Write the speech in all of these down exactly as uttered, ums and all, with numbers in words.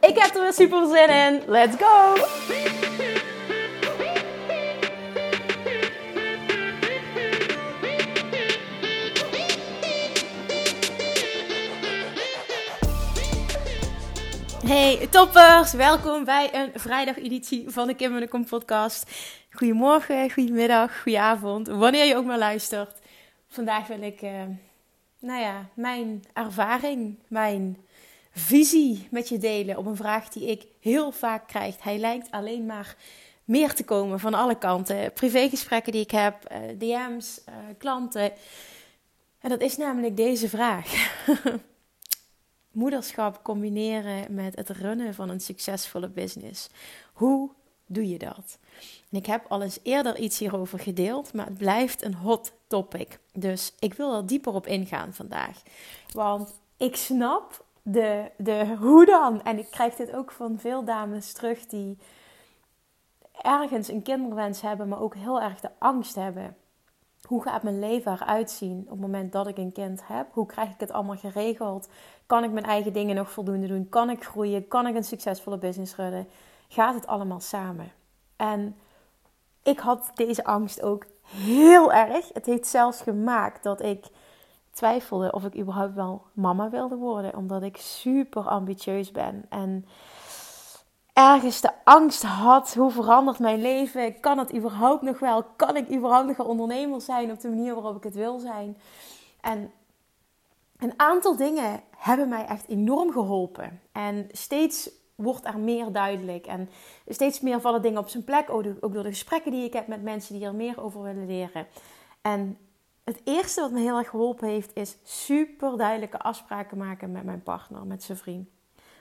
Ik heb er weer super zin in. Let's go! Hey toppers, welkom bij een vrijdageditie van de Kim Munnecom podcast. Goedemorgen, goedemiddag, goedenavond, wanneer je ook maar luistert. Vandaag wil ik, uh, nou ja, mijn ervaring, mijn visie met je delen op een vraag die ik heel vaak krijg. Hij lijkt alleen maar meer te komen van alle kanten. Privégesprekken die ik heb, uh, D M's, uh, klanten. En dat is namelijk deze vraag. Moederschap combineren met het runnen van een succesvolle business. Hoe doe je dat? En ik heb al eens eerder iets hierover gedeeld, maar het blijft een hot topic. Dus ik wil er dieper op ingaan vandaag. Want ik snap de, de hoe dan. En ik krijg dit ook van veel dames terug die ergens een kinderwens hebben, maar ook heel erg de angst hebben. Hoe gaat mijn leven eruit zien op het moment dat ik een kind heb? Hoe krijg ik het allemaal geregeld? Kan ik mijn eigen dingen nog voldoende doen? Kan ik groeien? Kan ik een succesvolle business runnen? Gaat het allemaal samen? En ik had deze angst ook heel erg. Het heeft zelfs gemaakt dat ik twijfelde of ik überhaupt wel mama wilde worden. Omdat ik super ambitieus ben. En ergens de angst had, hoe verandert mijn leven? Kan het überhaupt nog wel? Kan ik überhaupt nog een ondernemer zijn op de manier waarop ik het wil zijn? En een aantal dingen hebben mij echt enorm geholpen. En steeds wordt er meer duidelijk. En steeds meer vallen dingen op zijn plek. Ook door de gesprekken die ik heb met mensen die er meer over willen leren. En het eerste wat me heel erg geholpen heeft, is super duidelijke afspraken maken met mijn partner, met zijn vriend.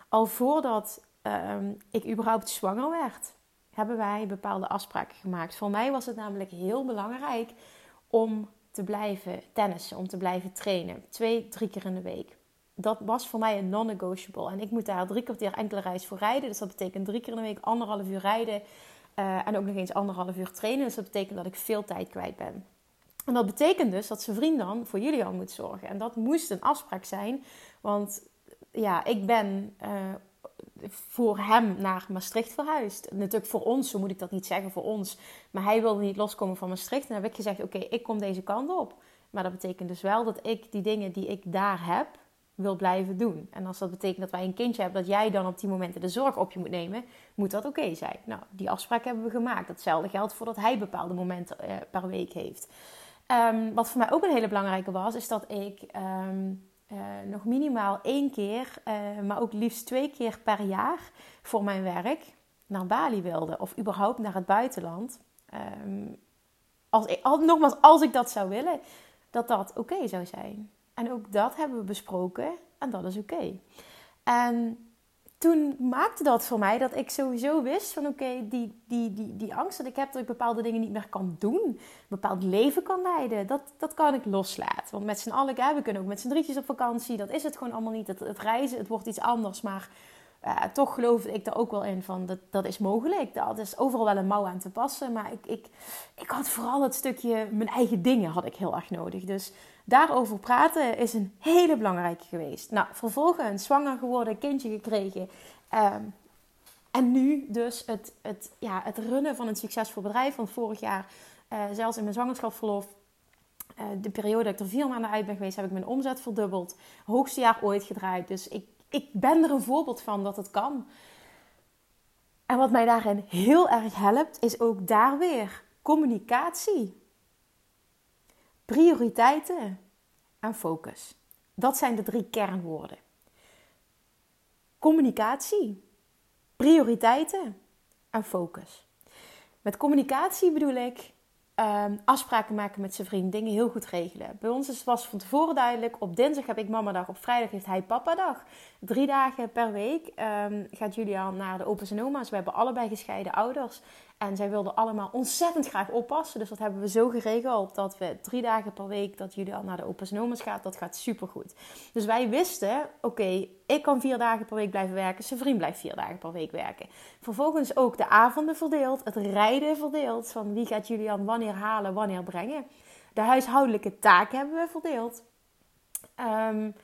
Al voordat Uh, ik überhaupt zwanger werd, hebben wij bepaalde afspraken gemaakt. Voor mij was het namelijk heel belangrijk om te blijven tennissen, om te blijven trainen. Twee, drie keer in de week. Dat was voor mij een non-negotiable. En ik moet daar drie kwartier enkele reis voor rijden. Dus dat betekent drie keer in de week anderhalf uur rijden. Uh, en ook nog eens anderhalf uur trainen. Dus dat betekent dat ik veel tijd kwijt ben. En dat betekent dus dat zijn vriend dan voor Julian moet zorgen. En dat moest een afspraak zijn. Want ja, ik ben Uh, voor hem naar Maastricht verhuisd. Natuurlijk voor ons, zo moet ik dat niet zeggen, voor ons. Maar hij wilde niet loskomen van Maastricht. En dan heb ik gezegd, oké, okay, ik kom deze kant op. Maar dat betekent dus wel dat ik die dingen die ik daar heb, wil blijven doen. En als dat betekent dat wij een kindje hebben, dat jij dan op die momenten de zorg op je moet nemen, moet dat oké okay zijn. Nou, die afspraak hebben we gemaakt. Hetzelfde geldt voordat hij bepaalde momenten uh, per week heeft. Um, wat voor mij ook een hele belangrijke was, is dat ik Um, Uh, nog minimaal één keer, uh, maar ook liefst twee keer per jaar voor mijn werk naar Bali wilde. Of überhaupt naar het buitenland. Um, als ik, al, nogmaals, als ik dat zou willen, dat dat oké okay zou zijn. En ook dat hebben we besproken en dat is oké. Okay. En toen maakte dat voor mij dat ik sowieso wist van oké, okay, die, die, die, die angst dat ik heb dat ik bepaalde dingen niet meer kan doen, een bepaald leven kan leiden, dat, dat kan ik loslaten. Want met z'n allen, ja, we kunnen ook met z'n drietjes op vakantie, dat is het gewoon allemaal niet. Het, het reizen, het wordt iets anders, maar uh, toch geloof ik er ook wel in van dat, dat is mogelijk. Dat is overal wel een mouw aan te passen, maar ik, ik, ik had vooral het stukje, mijn eigen dingen had ik heel erg nodig. Dus daarover praten is een hele belangrijke geweest. Nou, vervolgens zwanger geworden, kindje gekregen. Um, en nu dus het, het, ja, het runnen van een succesvol bedrijf. Want vorig jaar, uh, zelfs in mijn zwangerschapsverlof, uh, de periode dat ik er vier maanden uit ben geweest, heb ik mijn omzet verdubbeld. Hoogste jaar ooit gedraaid. Dus ik, ik ben er een voorbeeld van dat het kan. En wat mij daarin heel erg helpt, is ook daar weer communicatie. Prioriteiten en focus. Dat zijn de drie kernwoorden. Communicatie, prioriteiten en focus. Met communicatie bedoel ik Um, afspraken maken met zijn vriend, dingen heel goed regelen. Bij ons was het van tevoren duidelijk, op dinsdag heb ik mama dag, op vrijdag heeft hij papa dag. Drie dagen per week um, gaat Julian naar de opa's en oma's. We hebben allebei gescheiden ouders en zij wilden allemaal ontzettend graag oppassen. Dus dat hebben we zo geregeld dat we drie dagen per week dat Julian naar de opa's en oma's gaat. Dat gaat supergoed. Dus wij wisten, oké, okay, ik kan vier dagen per week blijven werken, zijn vriend blijft vier dagen per week werken. Vervolgens ook de avonden verdeeld, het rijden verdeeld, van wie gaat Julian wanneer halen, wanneer brengen. De huishoudelijke taken hebben we verdeeld. Um,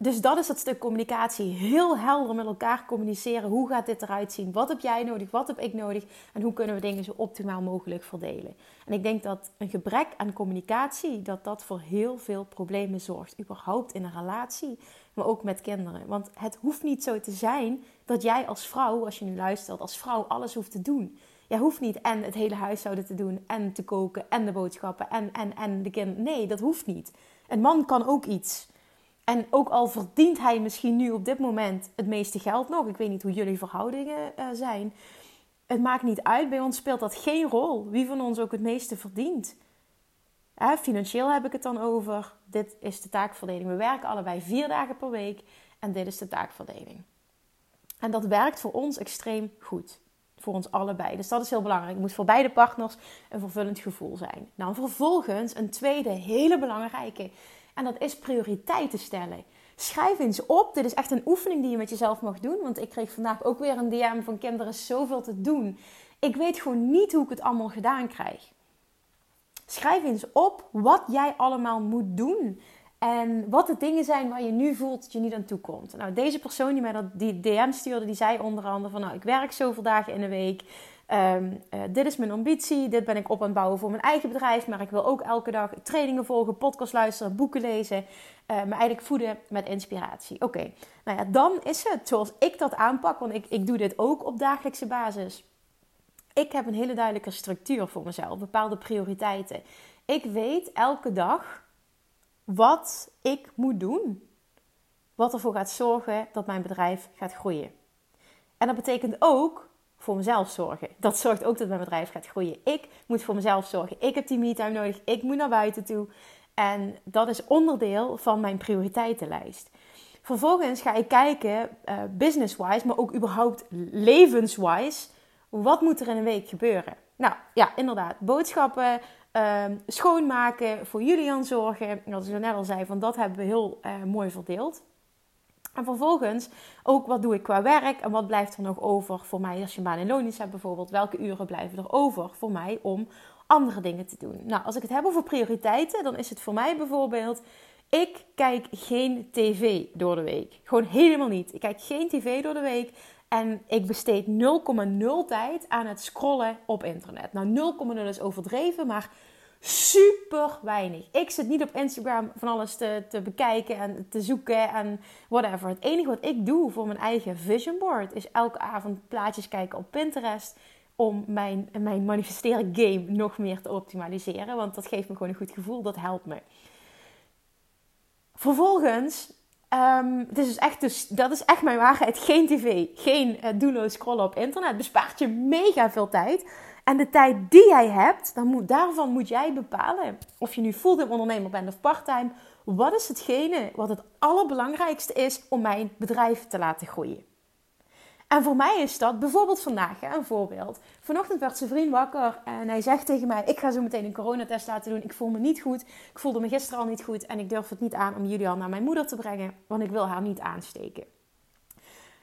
dus dat is dat stuk communicatie. Heel helder met elkaar communiceren. Hoe gaat dit eruit zien? Wat heb jij nodig? Wat heb ik nodig? En hoe kunnen we dingen zo optimaal mogelijk verdelen? En ik denk dat een gebrek aan communicatie, dat dat voor heel veel problemen zorgt. Überhaupt in een relatie, maar ook met kinderen. Want het hoeft niet zo te zijn dat jij als vrouw, als je nu luistert, als vrouw alles hoeft te doen. Jij hoeft niet en het hele huishouden te doen en te koken en de boodschappen en, en, en de kinderen. Nee, dat hoeft niet. Een man kan ook iets. En ook al verdient hij misschien nu op dit moment het meeste geld nog. Ik weet niet hoe jullie verhoudingen uh, zijn. Het maakt niet uit. Bij ons speelt dat geen rol. Wie van ons ook het meeste verdient. Hè, financieel heb ik het dan over. Dit is de taakverdeling. We werken allebei vier dagen per week. En dit is de taakverdeling. En dat werkt voor ons extreem goed. Voor ons allebei. Dus dat is heel belangrijk. Het moet voor beide partners een vervullend gevoel zijn. Dan vervolgens een tweede hele belangrijke. En dat is prioriteiten stellen. Schrijf eens op. Dit is echt een oefening die je met jezelf mag doen. Want ik kreeg vandaag ook weer een D M van kinderen zoveel te doen. Ik weet gewoon niet hoe ik het allemaal gedaan krijg. Schrijf eens op wat jij allemaal moet doen. En wat de dingen zijn waar je nu voelt dat je niet aan toe komt. Nou, deze persoon die mij dat, die D M stuurde, die zei onder andere van nou, ik werk zoveel dagen in de week. Um, uh, dit is mijn ambitie, dit ben ik op aan het bouwen voor mijn eigen bedrijf. Maar ik wil ook elke dag trainingen volgen, podcast luisteren, boeken lezen. Uh, me eigenlijk voeden met inspiratie. Oké, okay. Nou ja, dan is het zoals ik dat aanpak. Want ik, ik doe dit ook op dagelijkse basis. Ik heb een hele duidelijke structuur voor mezelf. Bepaalde prioriteiten. Ik weet elke dag wat ik moet doen. Wat ervoor gaat zorgen dat mijn bedrijf gaat groeien. En dat betekent ook voor mezelf zorgen. Dat zorgt ook dat mijn bedrijf gaat groeien. Ik moet voor mezelf zorgen. Ik heb die me-time nodig. Ik moet naar buiten toe. En dat is onderdeel van mijn prioriteitenlijst. Vervolgens ga ik kijken, uh, business-wise, maar ook überhaupt levens-wise, wat moet er in een week gebeuren? Nou ja, inderdaad. Boodschappen, uh, schoonmaken, voor Julian zorgen. En zoals ik net al zei, van dat hebben we heel uh, mooi verdeeld. En vervolgens ook wat doe ik qua werk en wat blijft er nog over voor mij als je een baan en loon is hebt bijvoorbeeld. Welke uren blijven er over voor mij om andere dingen te doen. Nou, als ik het heb over prioriteiten, dan is het voor mij bijvoorbeeld, ik kijk geen tv door de week. Gewoon helemaal niet. Ik kijk geen tv door de week en ik besteed nul komma nul tijd aan het scrollen op internet. Nou, nul komma nul is overdreven, maar super weinig. Ik zit niet op Instagram van alles te, te bekijken en te zoeken en whatever. Het enige wat ik doe voor mijn eigen vision board is elke avond plaatjes kijken op Pinterest om mijn, mijn manifesteren game nog meer te optimaliseren. Want dat geeft me gewoon een goed gevoel, dat helpt me. Vervolgens, um, het is dus echt, dus, dat is echt mijn waarheid, geen tv, geen uh, doelloos scrollen op internet. Bespaart je mega veel tijd. En de tijd die jij hebt, dan moet, daarvan moet jij bepalen. Of je nu fulltime ondernemer bent of parttime. Wat is hetgene wat het allerbelangrijkste is om mijn bedrijf te laten groeien? En voor mij is dat bijvoorbeeld vandaag een voorbeeld. Vanochtend werd zijn vriend wakker en hij zegt tegen mij, ik ga zo meteen een coronatest laten doen. Ik voel me niet goed. Ik voelde me gisteren al niet goed. En ik durf het niet aan om jullie al naar mijn moeder te brengen. Want ik wil haar niet aansteken.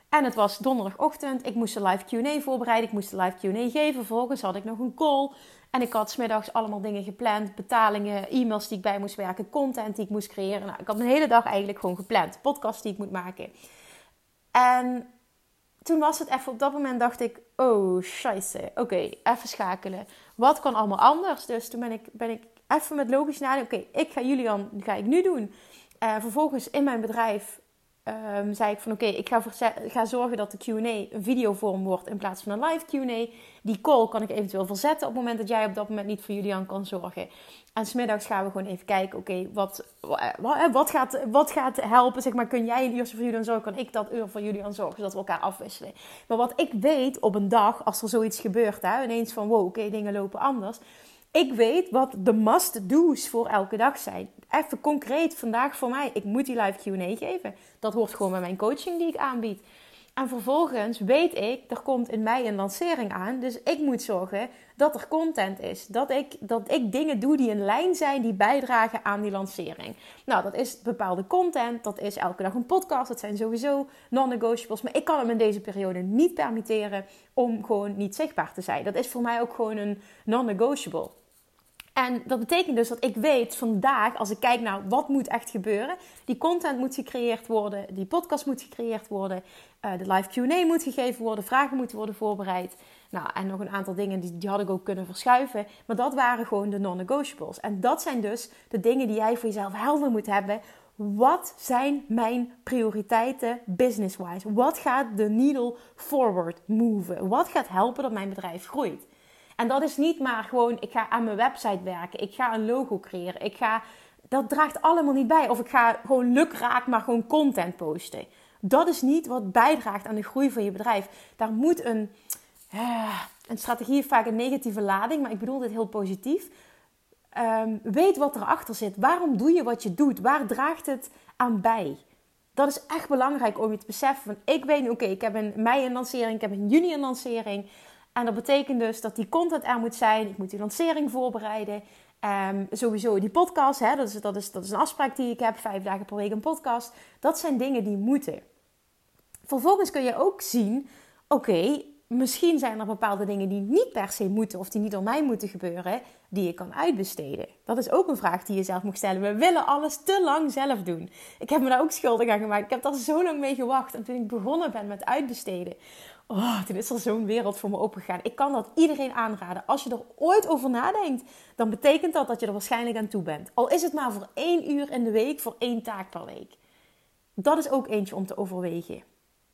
En het was donderdagochtend. Ik moest de live Q en A voorbereiden. Ik moest de live Q en A geven. Vervolgens had ik nog een call. En ik had 's middags allemaal dingen gepland. Betalingen, e-mails die ik bij moest werken. Content die ik moest creëren. Nou, ik had mijn hele dag eigenlijk gewoon gepland. Podcast die ik moet maken. En toen was het even op dat moment dacht ik, oh, scheisse. Oké, okay, even schakelen. Wat kan allemaal anders? Dus toen ben ik, ben ik even met logisch nadenken. Oké, okay, ik ga Julian, ga ik nu doen. Uh, vervolgens in mijn bedrijf. Um, zei ik van oké, okay, ik ga, verze- ga zorgen dat de Q en A een videovorm wordt in plaats van een live Q en A. Die call kan ik eventueel verzetten op het moment dat jij op dat moment niet voor Julian kan zorgen. En 's middags gaan we gewoon even kijken, oké, okay, wat, wat, wat, gaat, wat gaat helpen? Zeg maar, kun jij een uur voor Julian zorgen? Kan ik dat uur voor Julian zorgen? Zodat we elkaar afwisselen. Maar wat ik weet op een dag, als er zoiets gebeurt, hè, ineens van wow, oké, okay, dingen lopen anders. Ik weet wat de must-do's voor elke dag zijn. Even concreet vandaag voor mij. Ik moet die live Q en A geven. Dat hoort gewoon bij mijn coaching die ik aanbied. En vervolgens weet ik, er komt in mei een lancering aan. Dus ik moet zorgen dat er content is. Dat ik, dat ik dingen doe die in lijn zijn, die bijdragen aan die lancering. Nou, dat is bepaalde content. Dat is elke dag een podcast. Dat zijn sowieso non-negotiables. Maar ik kan hem in deze periode niet permitteren om gewoon niet zichtbaar te zijn. Dat is voor mij ook gewoon een non-negotiable. En dat betekent dus dat ik weet vandaag, als ik kijk naar nou, wat moet echt gebeuren. Die content moet gecreëerd worden, die podcast moet gecreëerd worden, de live Q en A moet gegeven worden, vragen moeten worden voorbereid. Nou, en nog een aantal dingen die, die had ik ook kunnen verschuiven. Maar dat waren gewoon de non-negotiables. En dat zijn dus de dingen die jij voor jezelf helder moet hebben. Wat zijn mijn prioriteiten business-wise? Wat gaat de needle forward moven? Wat gaat helpen dat mijn bedrijf groeit? En dat is niet maar gewoon, ik ga aan mijn website werken, ik ga een logo creëren, ik ga, dat draagt allemaal niet bij. Of ik ga gewoon lukraak, maar gewoon content posten. Dat is niet wat bijdraagt aan de groei van je bedrijf. Daar moet een, uh, een strategie heeft vaak een negatieve lading, maar ik bedoel dit heel positief. Um, weet wat erachter zit. Waarom doe je wat je doet? Waar draagt het aan bij? Dat is echt belangrijk om je te beseffen. Want ik weet, oké, okay, ik heb in mei een lancering, ik heb in juni een lancering. En dat betekent dus dat die content er moet zijn. Ik moet die lancering voorbereiden. Um, sowieso die podcast. Hè, dat is, dat is, dat is een afspraak die ik heb. Vijf dagen per week een podcast. Dat zijn dingen die moeten. Vervolgens kun je ook zien. Oké, okay, misschien zijn er bepaalde dingen die niet per se moeten. Of die niet door mij moeten gebeuren. Die je kan uitbesteden. Dat is ook een vraag die je zelf moet stellen. We willen alles te lang zelf doen. Ik heb me daar ook schuldig aan gemaakt. Ik heb daar zo lang mee gewacht. En toen ik begonnen ben met uitbesteden. Oh, toen is er zo'n wereld voor me opengegaan. Ik kan dat iedereen aanraden. Als je er ooit over nadenkt, dan betekent dat dat je er waarschijnlijk aan toe bent. Al is het maar voor één uur in de week, voor één taak per week. Dat is ook eentje om te overwegen.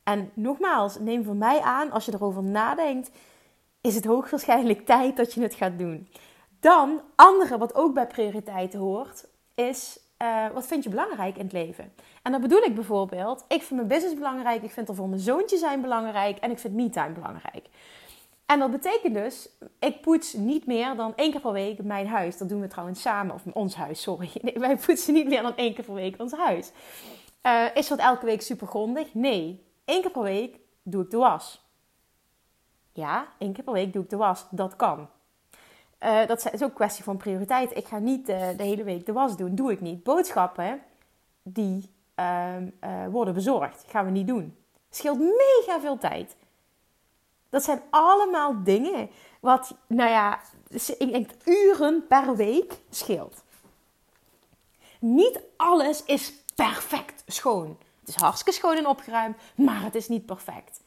En nogmaals, neem van mij aan, als je erover nadenkt, is het hoogstwaarschijnlijk tijd dat je het gaat doen. Dan, andere wat ook bij prioriteiten hoort, is... Uh, wat vind je belangrijk in het leven? En dan bedoel ik bijvoorbeeld, ik vind mijn business belangrijk, ik vind er voor mijn zoontje zijn belangrijk en ik vind me-time belangrijk. En dat betekent dus, ik poets niet meer dan één keer per week mijn huis. Dat doen we trouwens samen, of ons huis, sorry. Nee, wij poetsen niet meer dan één keer per week ons huis. Uh, is dat elke week super grondig? Nee, één keer per week doe ik de was. Ja, één keer per week doe ik de was, dat kan. Uh, dat is ook een kwestie van prioriteit. Ik ga niet uh, de hele week de was doen. Doe ik niet. Boodschappen, die uh, uh, worden bezorgd. Gaan we niet doen. Scheelt mega veel tijd. Dat zijn allemaal dingen wat, nou ja, ik denk uren per week scheelt. Niet alles is perfect schoon. Het is hartstikke schoon en opgeruimd, maar het is niet perfect.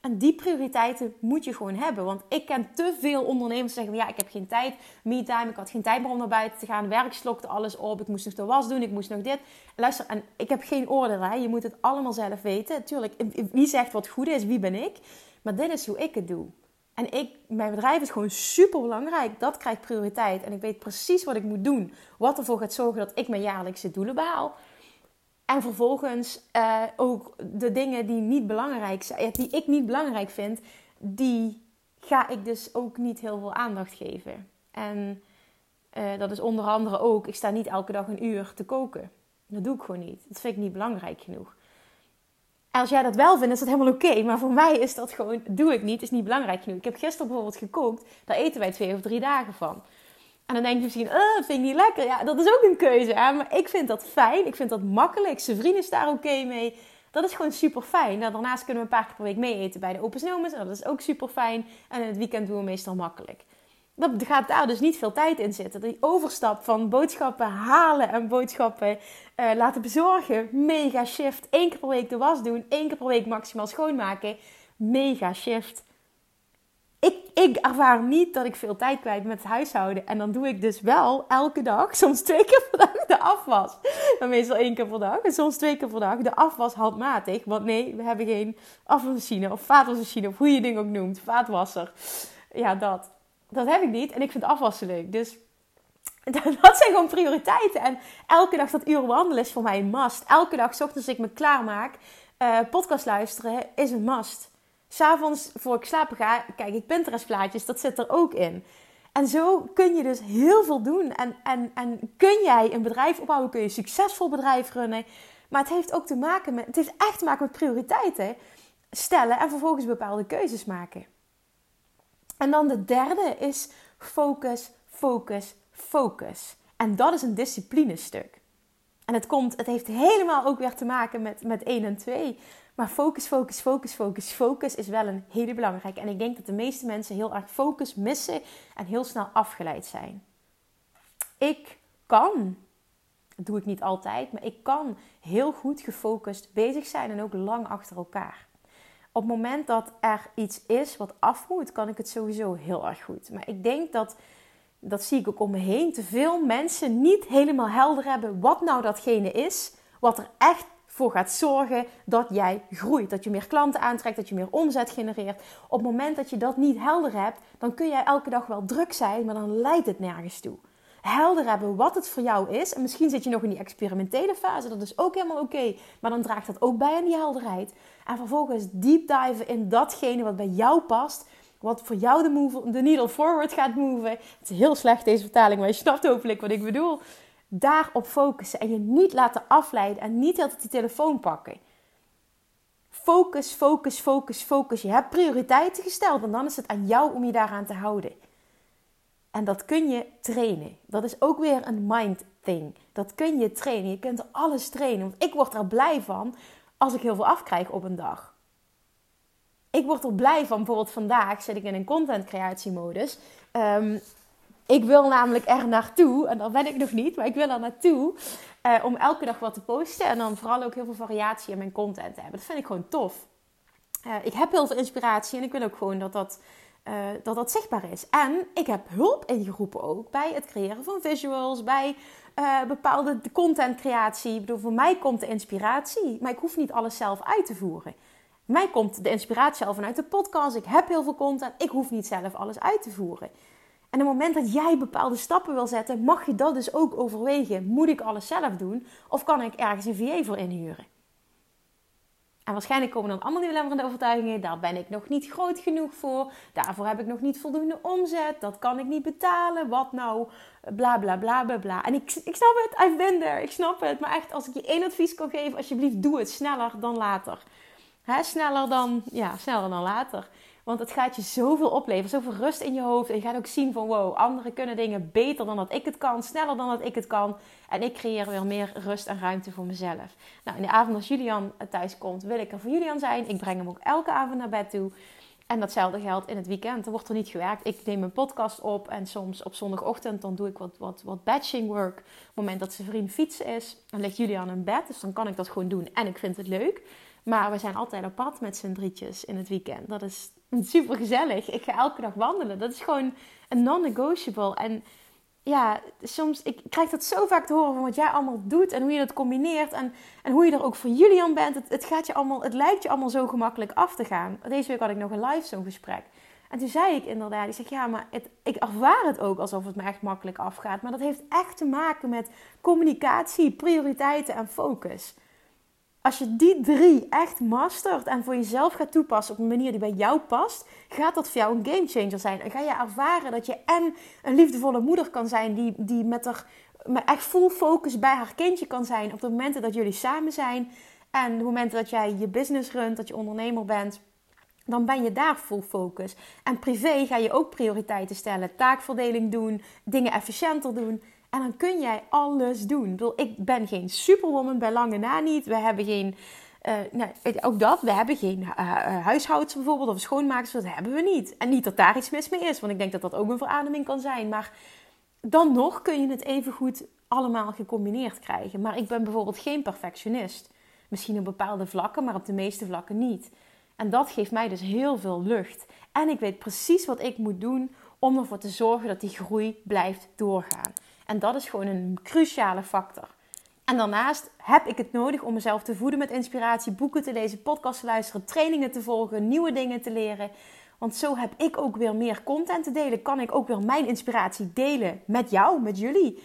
En die prioriteiten moet je gewoon hebben. Want ik ken te veel ondernemers die zeggen... ja, ik heb geen tijd, me-time, ik had geen tijd meer om naar buiten te gaan. Werk slokte alles op, ik moest nog de was doen, ik moest nog dit. Luister, en ik heb geen oordeel, hè. Je moet het allemaal zelf weten. Tuurlijk, wie zegt wat goed is, wie ben ik? Maar dit is hoe ik het doe. En ik, mijn bedrijf is gewoon superbelangrijk. Dat krijgt prioriteit. En ik weet precies wat ik moet doen. Wat ervoor gaat zorgen dat ik mijn jaarlijkse doelen behaal. En vervolgens uh, ook de dingen die niet belangrijk zijn, die ik niet belangrijk vind, die ga ik dus ook niet heel veel aandacht geven. En uh, dat is onder andere ook, ik sta niet elke dag een uur te koken. Dat doe ik gewoon niet. Dat vind ik niet belangrijk genoeg. En als jij dat wel vindt, is dat helemaal oké. Okay. Maar voor mij is dat gewoon, doe ik niet, is niet belangrijk genoeg. Ik heb gisteren bijvoorbeeld gekookt, daar eten wij twee of drie dagen van. En dan denk je misschien, oh, dat vind ik niet lekker. Ja, dat is ook een keuze. Hè? Maar ik vind dat fijn. Ik vind dat makkelijk. Zijn vriend is daar oké okay mee. Dat is gewoon super fijn. Nou, daarnaast kunnen we een paar keer per week mee eten bij de Opus Nomus. Dat is ook super fijn. En in het weekend doen we meestal makkelijk. Dat gaat daar dus niet veel tijd in zitten. Die overstap van boodschappen halen en boodschappen uh, laten bezorgen. Mega shift. Eén keer per week de was doen. Eén keer per week maximaal schoonmaken. Mega shift. Ik, ik ervaar niet dat ik veel tijd kwijt met het huishouden. En dan doe ik dus wel elke dag, soms twee keer per dag, de afwas. Dan meestal één keer per dag en soms twee keer per dag. De afwas handmatig, want nee, we hebben geen afwasmachine of vaatwasmachine of hoe je het ding ook noemt. Vaatwasser. Ja, dat. Dat heb ik niet en ik vind afwassen leuk. Dus dat zijn gewoon prioriteiten. En elke dag dat uur wandelen is voor mij een must. Elke dag, 's ochtends ik me klaarmaak, uh, podcast luisteren is een must. 's Avonds voor ik slapen ga, kijk ik Pinterest plaatjes, dat zit er ook in. En zo kun je dus heel veel doen. En, en, en kun jij een bedrijf opbouwen, kun je een succesvol bedrijf runnen. Maar het heeft ook te maken met, het heeft echt te maken met prioriteiten stellen en vervolgens bepaalde keuzes maken. En dan de derde is focus, focus, focus. En dat is een disciplinestuk. En het, komt, het heeft helemaal ook weer te maken met, met één en twee. Maar focus, focus, focus, focus, focus is wel een hele belangrijke. En ik denk dat de meeste mensen heel erg focus missen en heel snel afgeleid zijn. Ik kan, dat doe ik niet altijd, maar ik kan heel goed gefocust bezig zijn en ook lang achter elkaar. Op het moment dat er iets is wat af moet, kan ik het sowieso heel erg goed. Maar ik denk dat, dat zie ik ook om me heen, te veel mensen niet helemaal helder hebben wat nou datgene is wat er echt voor gaat zorgen dat jij groeit. Dat je meer klanten aantrekt, dat je meer omzet genereert. Op het moment dat je dat niet helder hebt, dan kun jij elke dag wel druk zijn, maar dan leidt het nergens toe. Helder hebben wat het voor jou is. En misschien zit je nog in die experimentele fase. Dat is ook helemaal oké. Okay, maar dan draagt dat ook bij aan die helderheid. En vervolgens deep diven in datgene wat bij jou past. Wat voor jou de, move, de needle forward gaat moven. Het is heel slecht deze vertaling, maar je snapt hopelijk wat ik bedoel. Daarop focussen en je niet laten afleiden en niet altijd die telefoon pakken. Focus, focus, focus, focus. Je hebt prioriteiten gesteld en dan is het aan jou om je daaraan te houden. En dat kun je trainen. Dat is ook weer een mind thing. Dat kun je trainen. Je kunt alles trainen. Want ik word er blij van als ik heel veel afkrijg op een dag. Ik word er blij van. Bijvoorbeeld vandaag zit ik in een content creatie modus. Um, ik wil namelijk er naartoe. En daar ben ik nog niet. Maar ik wil er naartoe. Uh, om elke dag wat te posten. En dan vooral ook heel veel variatie in mijn content te hebben. Dat vind ik gewoon tof. Uh, ik heb heel veel inspiratie. En ik wil ook gewoon dat dat... Uh, dat dat zichtbaar is. En ik heb hulp ingeroepen ook bij het creëren van visuals, bij uh, bepaalde contentcreatie. Ik bedoel, voor mij komt de inspiratie, maar ik hoef niet alles zelf uit te voeren. Mij komt de inspiratie al vanuit de podcast. Ik heb heel veel content. Ik hoef niet zelf alles uit te voeren. En op het moment dat jij bepaalde stappen wil zetten, mag je dat dus ook overwegen. Moet ik alles zelf doen? Of kan ik ergens een V A voor inhuren? En waarschijnlijk komen dan allemaal belemmerende overtuigingen. Daar ben ik nog niet groot genoeg voor. Daarvoor heb ik nog niet voldoende omzet. Dat kan ik niet betalen. Wat nou? Bla, bla, bla, bla, bla. En ik, ik snap het. I've been there. Ik snap het. Maar echt, als ik je één advies kan geven, alsjeblieft, doe het sneller dan later. Hè? Sneller dan, ja, sneller dan later. Want het gaat je zoveel opleveren. Zoveel rust in je hoofd. En je gaat ook zien van, wow, anderen kunnen dingen beter dan dat ik het kan. Sneller dan dat ik het kan. En ik creëer weer meer rust en ruimte voor mezelf. Nou, in de avond als Julian thuis komt, wil ik er voor Julian zijn. Ik breng hem ook elke avond naar bed toe. En datzelfde geldt in het weekend. Er wordt er niet gewerkt. Ik neem een podcast op. En soms op zondagochtend dan doe ik wat, wat, wat batching work. Op het moment dat zijn vriend fietsen is, dan ligt Julian in bed. Dus dan kan ik dat gewoon doen. En ik vind het leuk. Maar we zijn altijd apart met z'n drietjes in het weekend. Dat is super gezellig. Ik ga elke dag wandelen. Dat is gewoon een non-negotiable. En ja, soms, ik krijg dat zo vaak te horen van wat jij allemaal doet en hoe je dat combineert. En, en hoe je er ook voor Julian bent. Het, het, gaat je allemaal, het lijkt je allemaal zo gemakkelijk af te gaan. Deze week had ik nog een live zo'n gesprek. En toen zei ik inderdaad, ik zeg ja, maar het, ik ervaar het ook alsof het me echt makkelijk afgaat. Maar dat heeft echt te maken met communicatie, prioriteiten en focus. Als je die drie echt mastert en voor jezelf gaat toepassen op een manier die bij jou past, gaat dat voor jou een gamechanger zijn. En ga je ervaren dat je en een liefdevolle moeder kan zijn die, die met haar met echt full focus bij haar kindje kan zijn op de momenten dat jullie samen zijn. En de momenten dat jij je business runt, dat je ondernemer bent, dan ben je daar full focus. En privé ga je ook prioriteiten stellen, taakverdeling doen, dingen efficiënter doen. En dan kun jij alles doen. Ik bedoel, ik ben geen superwoman, bij lange na niet. We hebben geen, uh, nou, ook dat, we hebben geen uh, huishoudens bijvoorbeeld of schoonmaaksters. Dat hebben we niet. En niet dat daar iets mis mee is, want ik denk dat dat ook een verademing kan zijn. Maar dan nog kun je het even goed allemaal gecombineerd krijgen. Maar ik ben bijvoorbeeld geen perfectionist. Misschien op bepaalde vlakken, maar op de meeste vlakken niet. En dat geeft mij dus heel veel lucht. En ik weet precies wat ik moet doen om ervoor te zorgen dat die groei blijft doorgaan. En dat is gewoon een cruciale factor. En daarnaast heb ik het nodig om mezelf te voeden met inspiratie, boeken te lezen, podcasts te luisteren, trainingen te volgen, nieuwe dingen te leren. Want zo heb ik ook weer meer content te delen. Kan ik ook weer mijn inspiratie delen met jou, met jullie.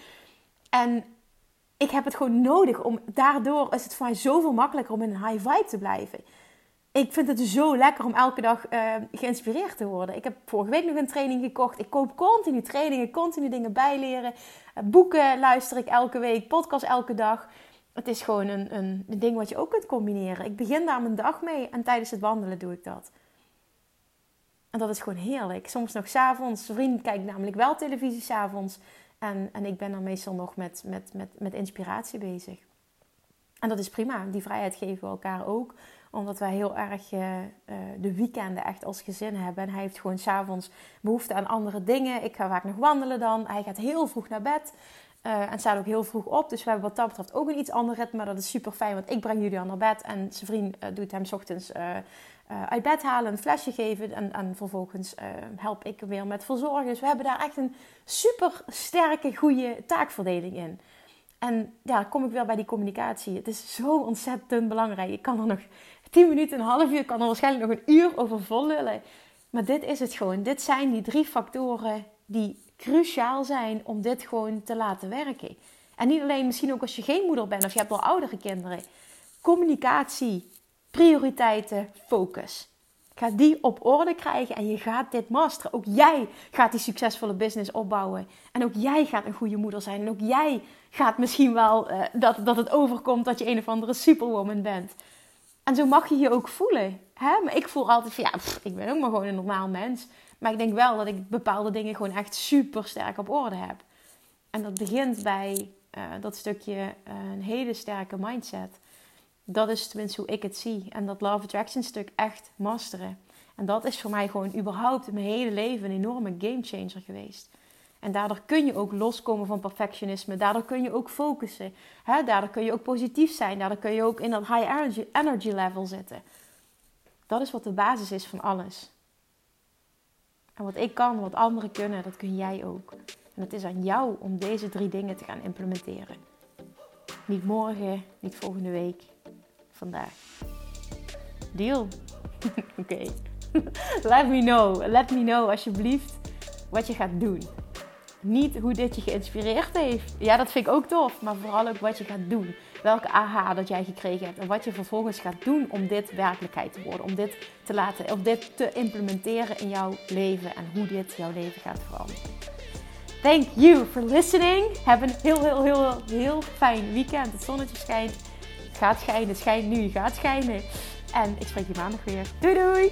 En ik heb het gewoon nodig om, daardoor is het voor mij zoveel makkelijker om in een high vibe te blijven. ik vind het zo lekker om elke dag uh, geïnspireerd te worden. Ik heb vorige week nog een training gekocht. Ik koop continu trainingen, continu dingen bijleren. Uh, boeken luister ik elke week, podcast elke dag. Het is gewoon een, een, een ding wat je ook kunt combineren. Ik begin daar mijn dag mee en tijdens het wandelen doe ik dat. En dat is gewoon heerlijk. Soms nog 's avonds. Vriend kijkt namelijk wel televisie 's avonds. En, en ik ben dan meestal nog met, met, met, met inspiratie bezig. En dat is prima. Die vrijheid geven we elkaar ook. Omdat wij heel erg uh, de weekenden echt als gezin hebben. En hij heeft gewoon 's avonds behoefte aan andere dingen. Ik ga vaak nog wandelen dan. Hij gaat heel vroeg naar bed. Uh, en staat ook heel vroeg op. Dus we hebben wat dat betreft ook een iets ander ritme. Dat is super fijn, want ik breng Julian naar bed. En zijn vriend uh, doet hem 's ochtends uh, uh, uit bed halen, een flesje geven. En, en vervolgens uh, help ik weer met verzorgen. Dus we hebben daar echt een super sterke, goede taakverdeling in. En ja, dan kom ik weer bij die communicatie. Het is zo ontzettend belangrijk. Ik kan er nog tien minuten, een half uur, ik kan er waarschijnlijk nog een uur over vol lullen. Maar dit is het gewoon. Dit zijn die drie factoren die cruciaal zijn om dit gewoon te laten werken. En niet alleen, misschien ook als je geen moeder bent of je hebt al oudere kinderen. Communicatie, prioriteiten, focus. Ga die op orde krijgen en je gaat dit masteren. Ook jij gaat die succesvolle business opbouwen. En ook jij gaat een goede moeder zijn. En ook jij gaat misschien wel uh, dat, dat het overkomt dat je een of andere superwoman bent. En zo mag je je ook voelen. Hè? Maar ik voel altijd van ja, pff, ik ben ook maar gewoon een normaal mens. Maar ik denk wel dat ik bepaalde dingen gewoon echt super sterk op orde heb. En dat begint bij uh, dat stukje uh, een hele sterke mindset. Dat is tenminste hoe ik het zie. En dat Love Attraction stuk echt masteren. En dat is voor mij gewoon überhaupt mijn hele leven een enorme gamechanger geweest. En daardoor kun je ook loskomen van perfectionisme. Daardoor kun je ook focussen. Hè? Daardoor kun je ook positief zijn. Daardoor kun je ook in dat high energy, energy level zitten. Dat is wat de basis is van alles. En wat ik kan, wat anderen kunnen, dat kun jij ook. En het is aan jou om deze drie dingen te gaan implementeren. Niet morgen, niet volgende week. Vandaag. Deal? Oké. Okay. Let me know. Let me know alsjeblieft wat je gaat doen. Niet hoe dit je geïnspireerd heeft. Ja, dat vind ik ook tof. Maar vooral ook wat je gaat doen. Welke aha dat jij gekregen hebt. En wat je vervolgens gaat doen om dit werkelijkheid te worden. Om dit te laten, om dit te implementeren in jouw leven. En hoe dit jouw leven gaat veranderen. Thank you for listening. Heb een heel, heel, heel, heel, heel fijn weekend. Het zonnetje schijnt. Gaat schijnen, schijnt nu, gaat schijnen. En ik spreek je maandag weer. Doei doei!